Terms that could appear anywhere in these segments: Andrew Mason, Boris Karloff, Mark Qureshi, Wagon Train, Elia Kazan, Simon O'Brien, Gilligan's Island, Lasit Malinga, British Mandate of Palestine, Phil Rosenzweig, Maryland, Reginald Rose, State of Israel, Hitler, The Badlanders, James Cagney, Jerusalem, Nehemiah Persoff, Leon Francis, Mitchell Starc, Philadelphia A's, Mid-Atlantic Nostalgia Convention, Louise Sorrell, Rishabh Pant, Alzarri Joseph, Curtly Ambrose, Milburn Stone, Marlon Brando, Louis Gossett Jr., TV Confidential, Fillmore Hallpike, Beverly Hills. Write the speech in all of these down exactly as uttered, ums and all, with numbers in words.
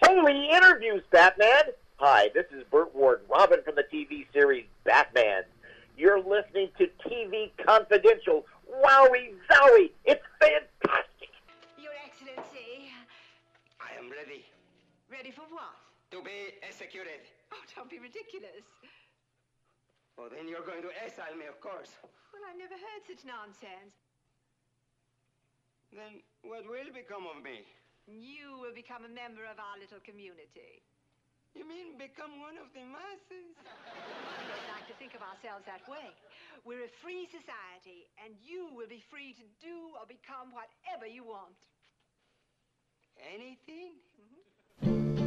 Only interviews, Batman. Hi, this is Bert Ward, Robin from the T V series Batman. You're listening to T V Confidential. Wowie zowie, it's fantastic. Your Excellency. I am ready. Ready for what? To be executed. Oh, don't be ridiculous. Well, then you're going to exile me, of course. Well, I've never heard such nonsense. Then what will become of me? You will become a member of our little community. You mean become one of the masses? We don't like to think of ourselves that way. We're a free society, and you will be free to do or become whatever you want. Anything? Mm-hmm.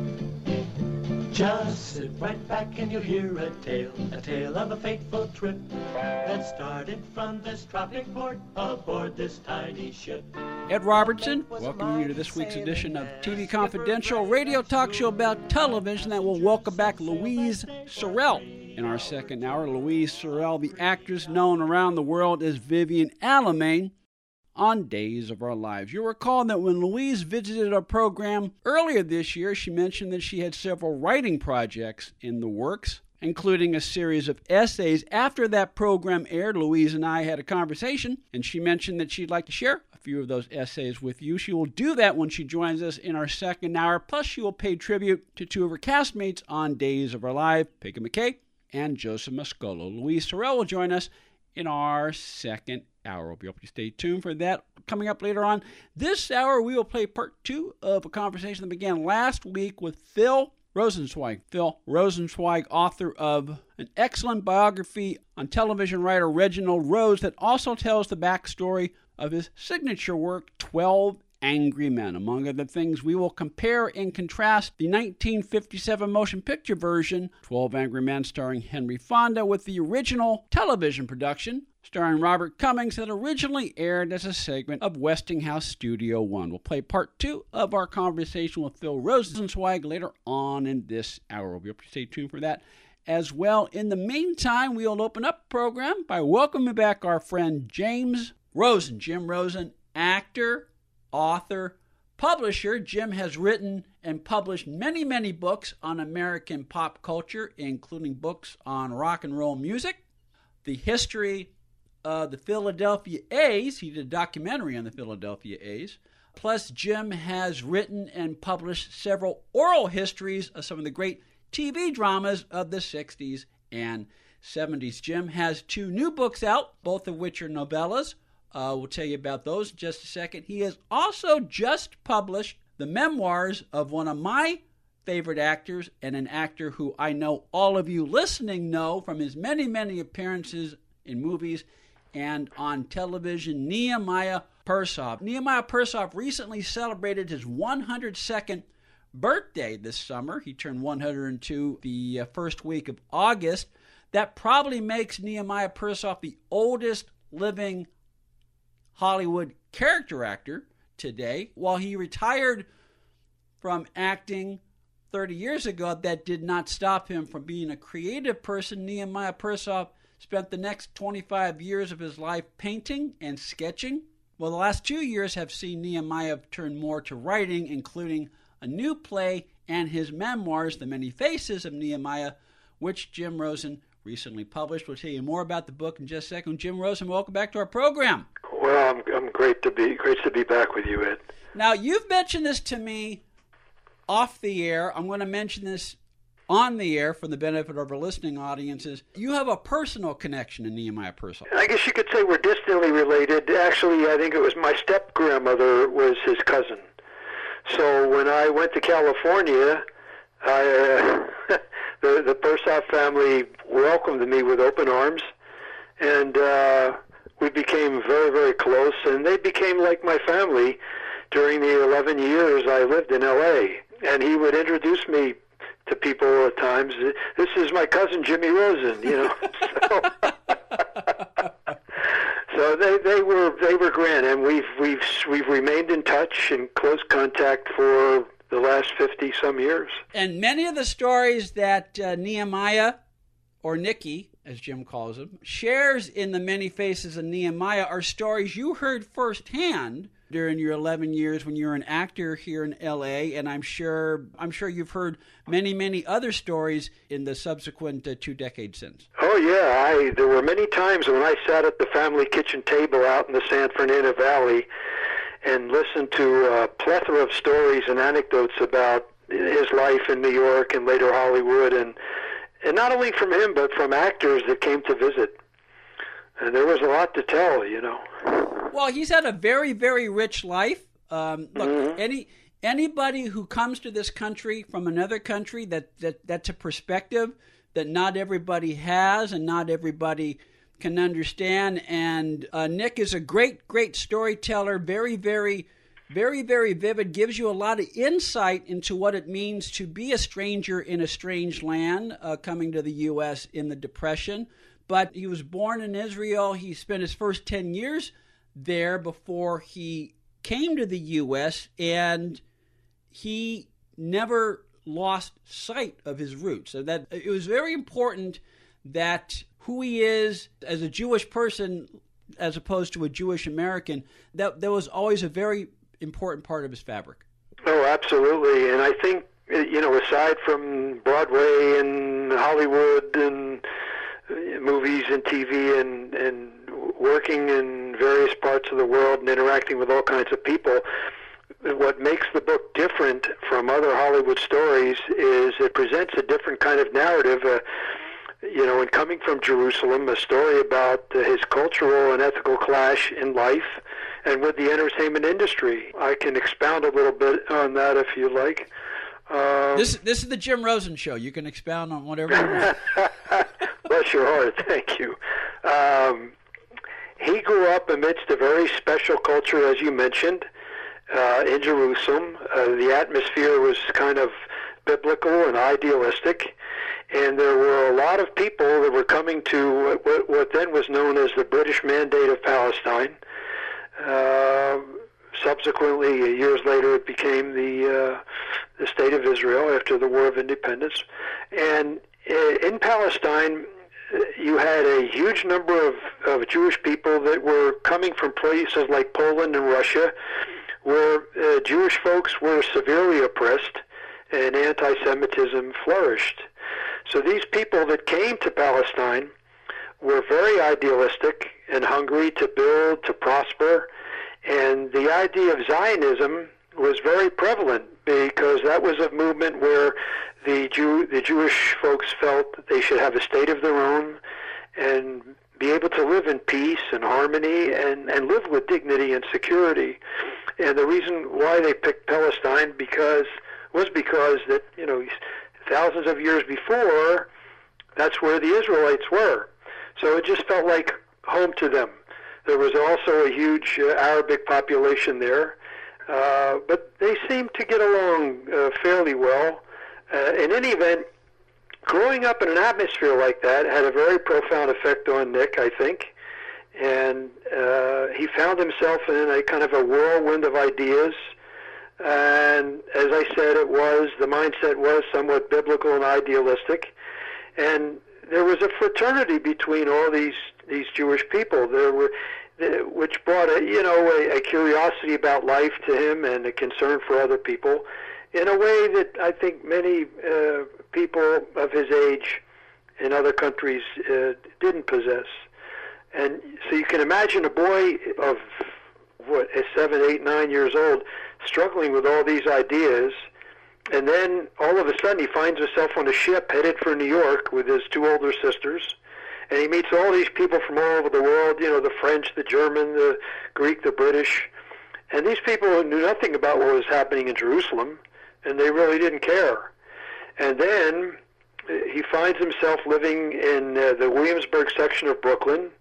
Just sit right back and you'll hear a tale, a tale of a fateful trip that started from this tropic port aboard this tiny ship. Ed Robertson, welcoming you to this week's edition of T V Confidential, radio talk show about television that will welcome back Louise Sorrell. In our second hour, Louise Sorrell, the actress known around the world as Vivian Alamein, on Days of Our Lives. You'll recall that when Louise visited our program earlier this year, she mentioned that she had several writing projects in the works, including a series of essays. After that program aired, Louise and I had a conversation, and she mentioned that she'd like to share a few of those essays with you. She will do that when she joins us in our second hour, plus she will pay tribute to two of her castmates on Days of Our Lives, Peggy McKay and Joseph Moscolo. Louise Sorrell will join us in our second hour. We'll be able to stay tuned for that. Coming up later on this hour, we will play part two of a conversation that began last week with Phil Rosenzweig. Phil Rosenzweig, author of an excellent biography on television writer Reginald Rose that also tells the backstory of his signature work, twelve Angry Men. Among other things, we will compare and contrast the nineteen fifty-seven motion picture version, twelve Angry Men starring Henry Fonda, with the original television production starring Robert Cummings that originally aired as a segment of Westinghouse Studio One. We'll play part two of our conversation with Phil Rosenzweig later on in this hour. We'll be able to stay tuned for that as well. In the meantime, we'll open up the program by welcoming back our friend James Rosin. Jim Rosin, actor, author, publisher. Jim has written and published many, many books on American pop culture, including books on rock and roll music, the history of the Philadelphia A's. He did a documentary on the Philadelphia A's. Plus, Jim has written and published several oral histories of some of the great T V dramas of the sixties and seventies. Jim has two new books out, both of which are novellas. Uh, we'll tell you about those in just a second. He has also just published the memoirs of one of my favorite actors and an actor who I know all of you listening know from his many, many appearances in movies and on television, Nehemiah Persoff. Nehemiah Persoff recently celebrated his one hundred second birthday this summer. He turned one hundred two the uh, first week of August. That probably makes Nehemiah Persoff the oldest living Hollywood character actor today. While he retired from acting thirty years ago, that did not stop him from being a creative person. Nehemiah Persoff spent the next twenty-five years of his life painting and sketching. Well, the last two years have seen Nehemiah turn more to writing, including a new play and his memoirs, The Many Faces of Nehemiah, which Jim Rosin recently published. We'll tell you more about the book in just a second. Jim Rosin, welcome back to our program. Well, I'm, I'm great to be great to be back with you, Ed. Now, you've mentioned this to me off the air. I'm going to mention this on the air for the benefit of our listening audiences. You have a personal connection to Nehemiah Persoff. I guess you could say we're distantly related. Actually, I think it was my step-grandmother was his cousin. So when I went to California, I, uh, the, the Persoff family welcomed me with open arms, and uh, we became very, very close, and they became like my family during the eleven years I lived in L A and he would introduce me to people at times. This is my cousin Jimmy Rosin, you know. So, so they they were they were grand, and we've we've we've remained in touch and close contact for the last fifty some years. And many of the stories that uh, Nehemiah, or Nicky, as Jim calls him, shares in The Many Faces of Nehemiah are stories you heard firsthand during your eleven years when you were an actor here in L A, and I'm sure I'm sure you've heard many, many other stories in the subsequent uh, two decades since. Oh, yeah. I, there were many times when I sat at the family kitchen table out in the San Fernando Valley and listened to a plethora of stories and anecdotes about his life in New York and later Hollywood, and and not only from him, but from actors that came to visit. And there was a lot to tell, you know. Well, he's had a very, very rich life. Um, look, mm-hmm. any anybody who comes to this country from another country, that, that that's a perspective that not everybody has and not everybody can understand. And uh, Nick is a great, great storyteller, very, very, very, very vivid, gives you a lot of insight into what it means to be a stranger in a strange land, uh, coming to the U S in the Depression. But he was born in Israel. He spent his first ten years there before he came to the U S, and he never lost sight of his roots. So that it was very important that who he is as a Jewish person, as opposed to a Jewish American, that that was always a very important part of his fabric. Oh, absolutely. And I think, you know, aside from Broadway and Hollywood and movies and T V and, and working in various parts of the world and interacting with all kinds of people, what makes the book different from other Hollywood stories is it presents a different kind of narrative. Uh, you know, in coming from Jerusalem, a story about his cultural and ethical clash in life and with the entertainment industry. I can expound a little bit on that if you like. Um, this this is the Jim Rosin show. You can expound on whatever you want. Bless your heart. Thank you. Um, he grew up amidst a very special culture, as you mentioned, uh, in Jerusalem. Uh, the atmosphere was kind of biblical and idealistic, and there were a lot of people that were coming to what, what then was known as the British Mandate of Palestine. Uh, subsequently, years later, it became the, uh, the State of Israel after the War of Independence. And in Palestine, you had a huge number of, of Jewish people that were coming from places like Poland and Russia, where uh, Jewish folks were severely oppressed and anti-Semitism flourished. So these people that came to Palestine were very idealistic and hungry to build, to prosper, and the idea of Zionism was very prevalent, because that was a movement where the Jew, the Jewish folks felt that they should have a state of their own and be able to live in peace and harmony and, and live with dignity and security. And the reason why they picked Palestine because was because that, you know, thousands of years before, that's where the Israelites were. So it just felt like home to them. There was also a huge uh, Arabic population there. Uh, but they seemed to get along uh, fairly well. Uh, in any event, growing up in an atmosphere like that had a very profound effect on Nick, I think. And uh, he found himself in a kind of a whirlwind of ideas. And as I said, it was, the mindset was somewhat biblical and idealistic. And there was a fraternity between all these, these Jewish people. There were, which brought a, you know, a, a curiosity about life to him and a concern for other people in a way that I think many uh, people of his age in other countries uh, didn't possess. And so you can imagine a boy of, what, seven, eight, nine years old struggling with all these ideas, and then all of a sudden he finds himself on a ship headed for New York with his two older sisters. And he meets all these people from all over the world, you know, the French, the German, the Greek, the British. And these people knew nothing about what was happening in Jerusalem, and they really didn't care. And then he finds himself living in uh, the Williamsburg section of Brooklyn,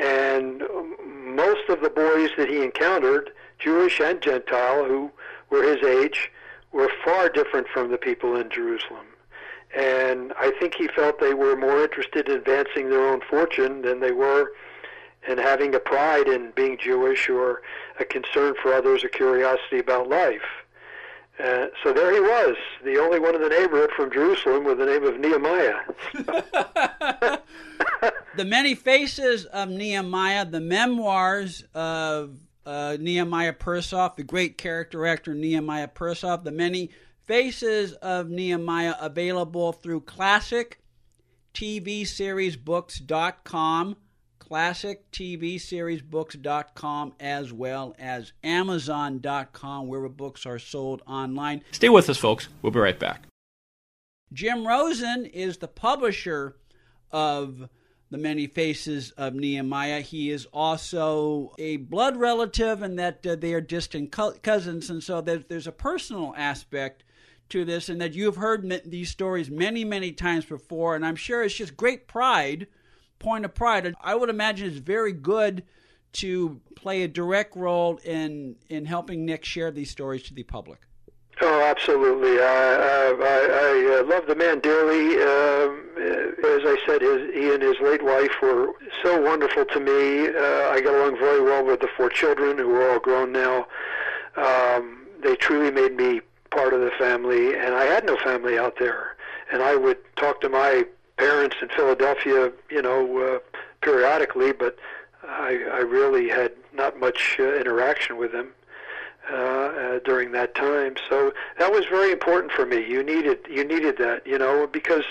and most of the boys that he encountered, Jewish and Gentile, who were his age, were far different from the people in Jerusalem. And I think he felt they were more interested in advancing their own fortune than they were in having a pride in being Jewish or a concern for others, a curiosity about life. Uh, so there he was, the only one in the neighborhood from Jerusalem with the name of Nehemiah. The Many Faces of Nehemiah, the memoirs of uh, Nehemiah Persoff, the great character actor Nehemiah Persoff, The Many Faces of Nehemiah, available through Classic T V Series Books dot com, Classic T V Series Books dot com, as well as Amazon dot com, where books are sold online. Stay with us, folks. We'll be right back. Jim Rosin is the publisher of The Many Faces of Nehemiah. He is also a blood relative, and that uh, they are distant co- cousins, and so there's, there's a personal aspect to this, and that you've heard m- these stories many, many times before, and I'm sure it's just great pride, point of pride. And I would imagine it's very good to play a direct role in, in helping Nick share these stories to the public. Oh, absolutely. I, I, I love the man dearly. Um, as I said, his, he and his late wife were so wonderful to me. Uh, I got along very well with the four children, who are all grown now. Um, they truly made me part of the family, and I had no family out there. And I would talk to my parents in Philadelphia, you know, uh, periodically, but I, I really had not much uh, interaction with them. Uh, uh, during that time, so that was very important for me. You needed you needed that, you know, because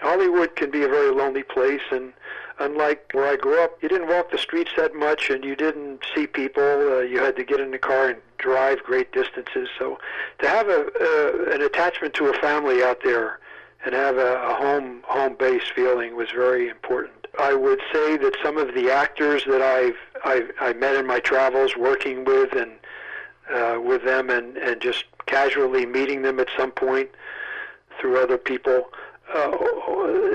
Hollywood can be a very lonely place, and unlike where I grew up, you didn't walk the streets that much, and you didn't see people. Uh, you had to get in the car and drive great distances. So to have a uh, an attachment to a family out there and have a, a home home base feeling was very important. I would say that some of the actors that I've I've I met in my travels, working with and Uh, with them and, and just casually meeting them at some point through other people. Uh,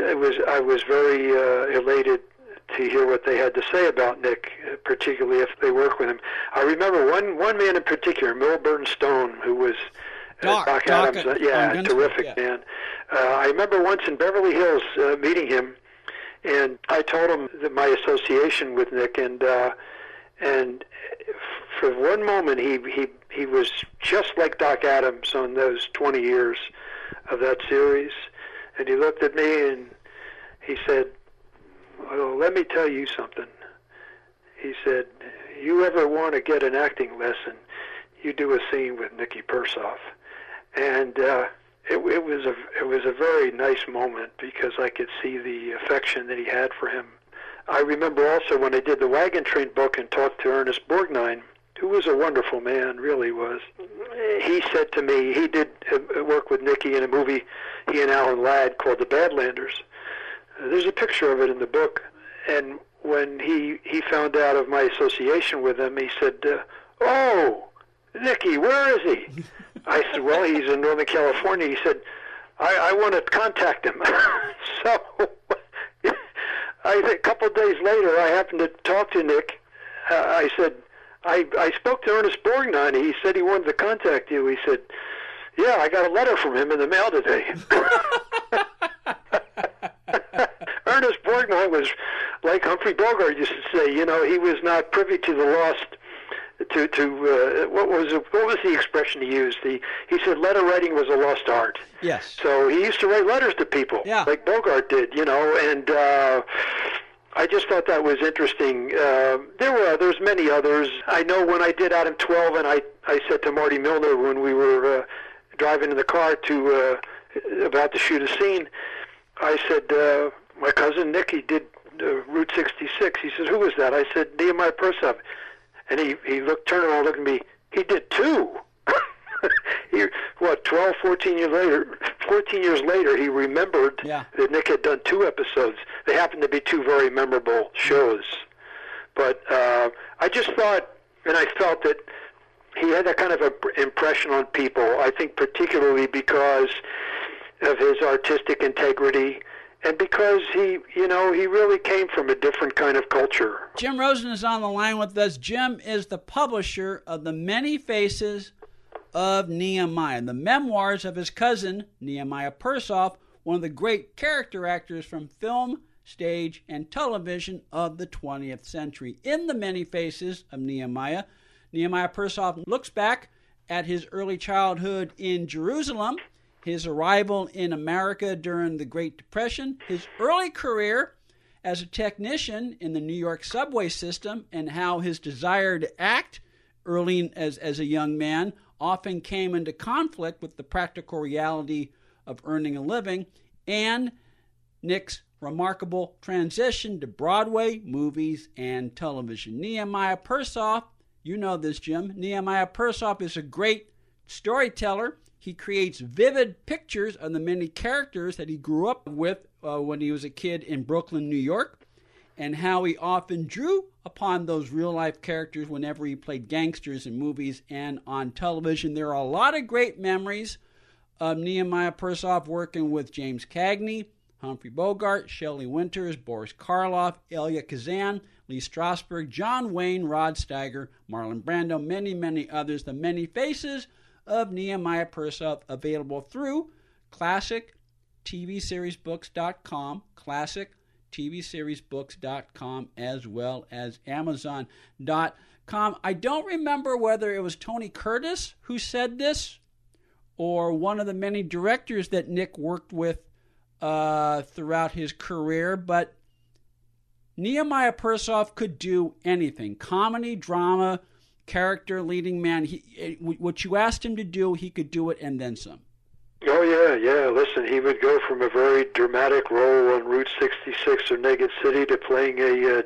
it was I was very uh, elated to hear what they had to say about Nick, particularly if they work with him. I remember one one man in particular, Milburn Stone, who was uh, Doc, Doc Adams. Doc, yeah, terrific yeah. man. Uh, I remember once in Beverly Hills uh, meeting him, and I told him that my association with Nick, and uh, and. For one moment, he, he he was just like Doc Adams on those twenty years of that series. And he looked at me and he said, well, let me tell you something. He said, you ever want to get an acting lesson, you do a scene with Nicky Persoff. And uh, it, it was a, it was a very nice moment because I could see the affection that he had for him. I remember also when I did the Wagon Train book and talked to Ernest Borgnine, who was a wonderful man, really was. He said to me, he did work with Nicky in a movie, he and Alan Ladd, called The Badlanders. There's a picture of it in the book. And when he, he found out of my association with him, he said, uh, oh, Nicky, where is he? I said, well, he's in Northern California. He said, I, I want to contact him. So... I, a couple of days later, I happened to talk to Nick. Uh, I said, I, I spoke to Ernest Borgnine. He said he wanted to contact you. He said, yeah, I got a letter from him in the mail today. Ernest Borgnine was like Humphrey Bogart used to say, you know, he was not privy to the lost, to, to uh, what was what was the expression he used? The, he said letter writing was a lost art. Yes. So he used to write letters to people, yeah. like Bogart did, you know, and uh, I just thought that was interesting. Uh, there were others, many others. I know when I did Adam twelve, and I, I said to Marty Milner when we were uh, driving in the car to uh, about to shoot a scene, I said, uh, my cousin Nicky did uh, Route sixty-six. He said, who was that? I said, Nehemiah Persoff. And he, he looked, turned around and looked at me, he did too. he, what, twelve, fourteen years later, fourteen years later, he remembered yeah. that Nick had done two episodes. They happened to be two very memorable shows. But uh, I just thought, and I felt that he had that kind of an impression on people, I think particularly because of his artistic integrity. And because he, you know, he really came from a different kind of culture. Jim Rosin is on the line with us. Jim is the publisher of The Many Faces of Nehemiah, the memoirs of his cousin, Nehemiah Persoff, one of the great character actors from film, stage, and television of the twentieth century. In The Many Faces of Nehemiah, Nehemiah Persoff looks back at his early childhood in Jerusalem, his arrival in America during the Great Depression, his early career as a technician in the New York subway system, and how his desire to act early as, as a young man often came into conflict with the practical reality of earning a living, and Nick's remarkable transition to Broadway, movies, and television. Nehemiah Persoff, you know this, Jim, Nehemiah Persoff is a great storyteller. He creates vivid pictures of the many characters that he grew up with uh, when he was a kid in Brooklyn, New York, and how he often drew upon those real-life characters whenever he played gangsters in movies and on television. There are a lot of great memories of Nehemiah Persoff working with James Cagney, Humphrey Bogart, Shelley Winters, Boris Karloff, Elia Kazan, Lee Strasberg, John Wayne, Rod Steiger, Marlon Brando, many, many others. The Many Faces of Nehemiah Persoff, available through Classic T V Series Books dot com, Classic T V Series Books dot com, as well as Amazon dot com. I don't remember whether it was Tony Curtis who said this or one of the many directors that Nick worked with Uh, throughout his career, but Nehemiah Persoff could do anything. Comedy, drama, character, leading man. He, what you asked him to do, he could do it and then some. Oh, yeah, yeah. Listen, he would go from a very dramatic role on Route sixty-six or Naked City to playing a uh,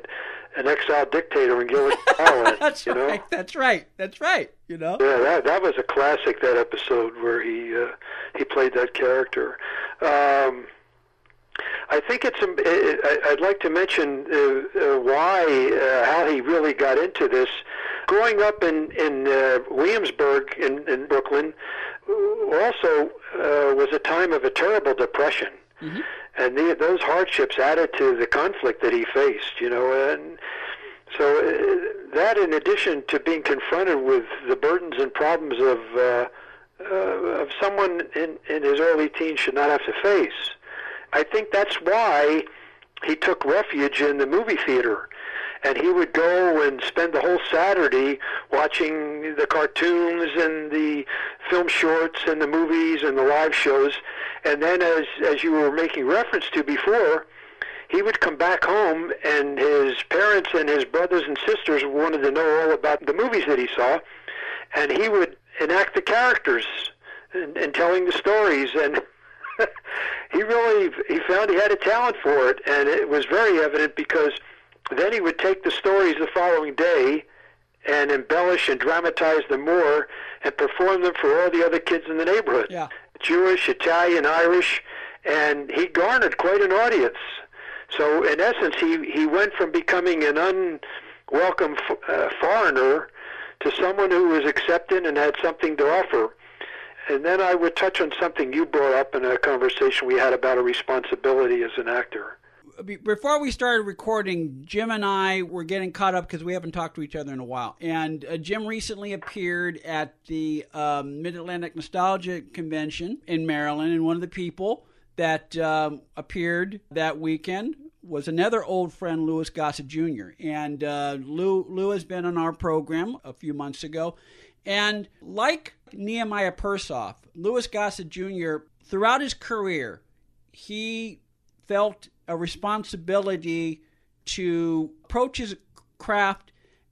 an exiled dictator in Gilligan's Island. That's you right, know? that's right, that's right, you know? Yeah, that, that was a classic, that episode where he, uh, he played that character. Um... I think it's. I'd like to mention uh, uh, why, uh, how he really got into this. Growing up in in uh, Williamsburg, in, in Brooklyn, also uh, was a time of a terrible depression, mm-hmm. and the, those hardships added to the conflict that he faced. You know, and so uh, that, in addition to being confronted with the burdens and problems of uh, uh, of someone in in his early teens should not have to face. I think that's why he took refuge in the movie theater. And he would go and spend the whole Saturday watching the cartoons and the film shorts and the movies and the live shows. And then, as, as you were making reference to before, he would come back home, and his parents and his brothers and sisters wanted to know all about the movies that he saw. And he would enact the characters and, and telling the stories, and he really, he found he had a talent for it, and it was very evident because then he would take the stories the following day and embellish and dramatize them more and perform them for all the other kids in the neighborhood. Yeah. Jewish, Italian, Irish, and he garnered quite an audience. So in essence, he, he went from becoming an unwelcome f- uh, foreigner to someone who was accepted and had something to offer. And then I would touch on something you brought up in a conversation we had about a responsibility as an actor. Before we started recording, Jim and I were getting caught up because we haven't talked to each other in a while. And uh, Jim recently appeared at the um, Mid-Atlantic Nostalgia Convention in Maryland, and one of the people that um, appeared that weekend was another old friend, Louis Gossett Junior And uh, Lou, Lou has been on our program a few months ago. And like Nehemiah Persoff, Louis Gossett Junior, throughout his career, he felt a responsibility to approach his craft,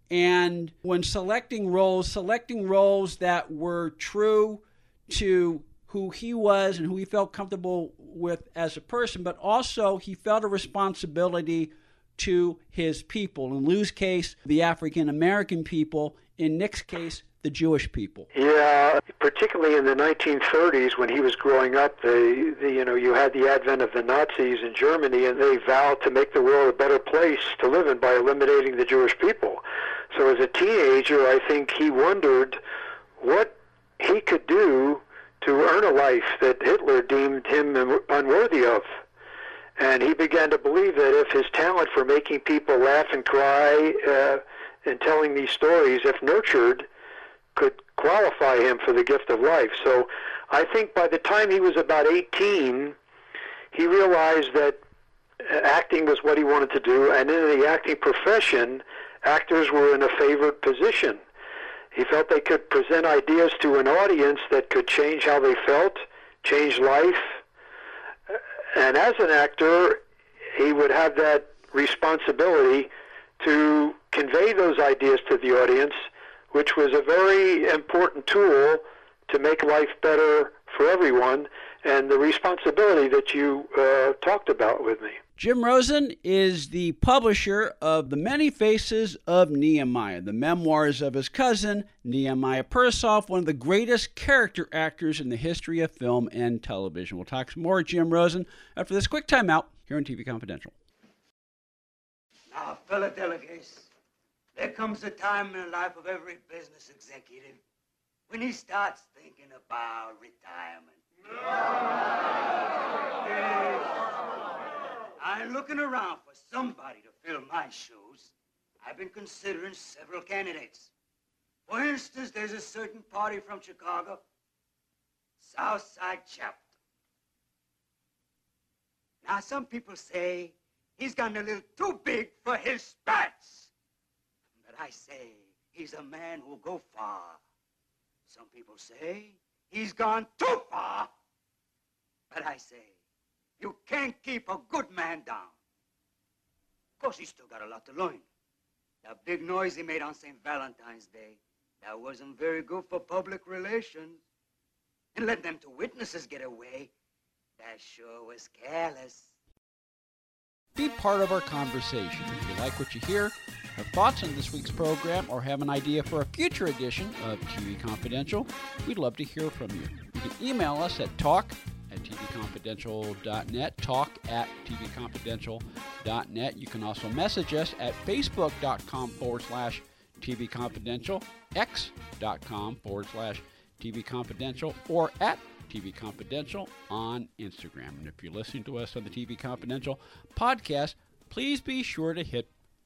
and when selecting roles, selecting roles that were true to who he was and who he felt comfortable with as a person, but also he felt a responsibility to his people. In Lou's case, the African-American people. In Nick's case, the Jewish people. Yeah, particularly in the nineteen thirties when he was growing up, the, the you know, you had the advent of the Nazis in Germany, and they vowed to make the world a better place to live in by eliminating the Jewish people. So as a teenager, I think he wondered what he could do to earn a life that Hitler deemed him unworthy of. And he began to believe that if his talent for making people laugh and cry uh, and telling these stories, if nurtured, could qualify him for the gift of life. So I think by the time he was about eighteen, he realized that acting was what he wanted to do, and in the acting profession, actors were in a favored position. He felt they could present ideas to an audience that could change how they felt, change life. And as an actor, he would have that responsibility to convey those ideas to the audience, which was a very important tool to make life better for everyone, and the responsibility that you uh, talked about with me. Jim Rosin is the publisher of The Many Faces of Nehemiah, the memoirs of his cousin, Nehemiah Persoff, one of the greatest character actors in the history of film and television. We'll talk some more, Jim Rosin, after this quick timeout here on T V Confidential. Now, fellow delegates, there comes a time in the life of every business executive when he starts thinking about retirement. No. I'm looking around for somebody to fill my shoes. I've been considering several candidates. For instance, there's a certain party from Chicago, Southside Chapter. Now, some people say he's gotten a little too big for his pants. But I say he's a man who'll go far. Some people say he's gone too far. But I say, you can't keep a good man down. Of course, he's still got a lot to learn. That big noise he made on Saint Valentine's Day, that wasn't very good for public relations. And let them two witnesses get away, that sure was careless. Be part of our conversation. If you like what you hear, have thoughts on this week's program, or have an idea for a future edition of T V Confidential, we'd love to hear from you. You can email us at talk at t v confidential dot net, talk at t v confidential dot net. You can also message us at facebook dot com forward slash T V Confidential, x dot com forward slash T V Confidential, or at T V Confidential on Instagram. And if you're listening to us on the T V Confidential podcast, please be sure to hit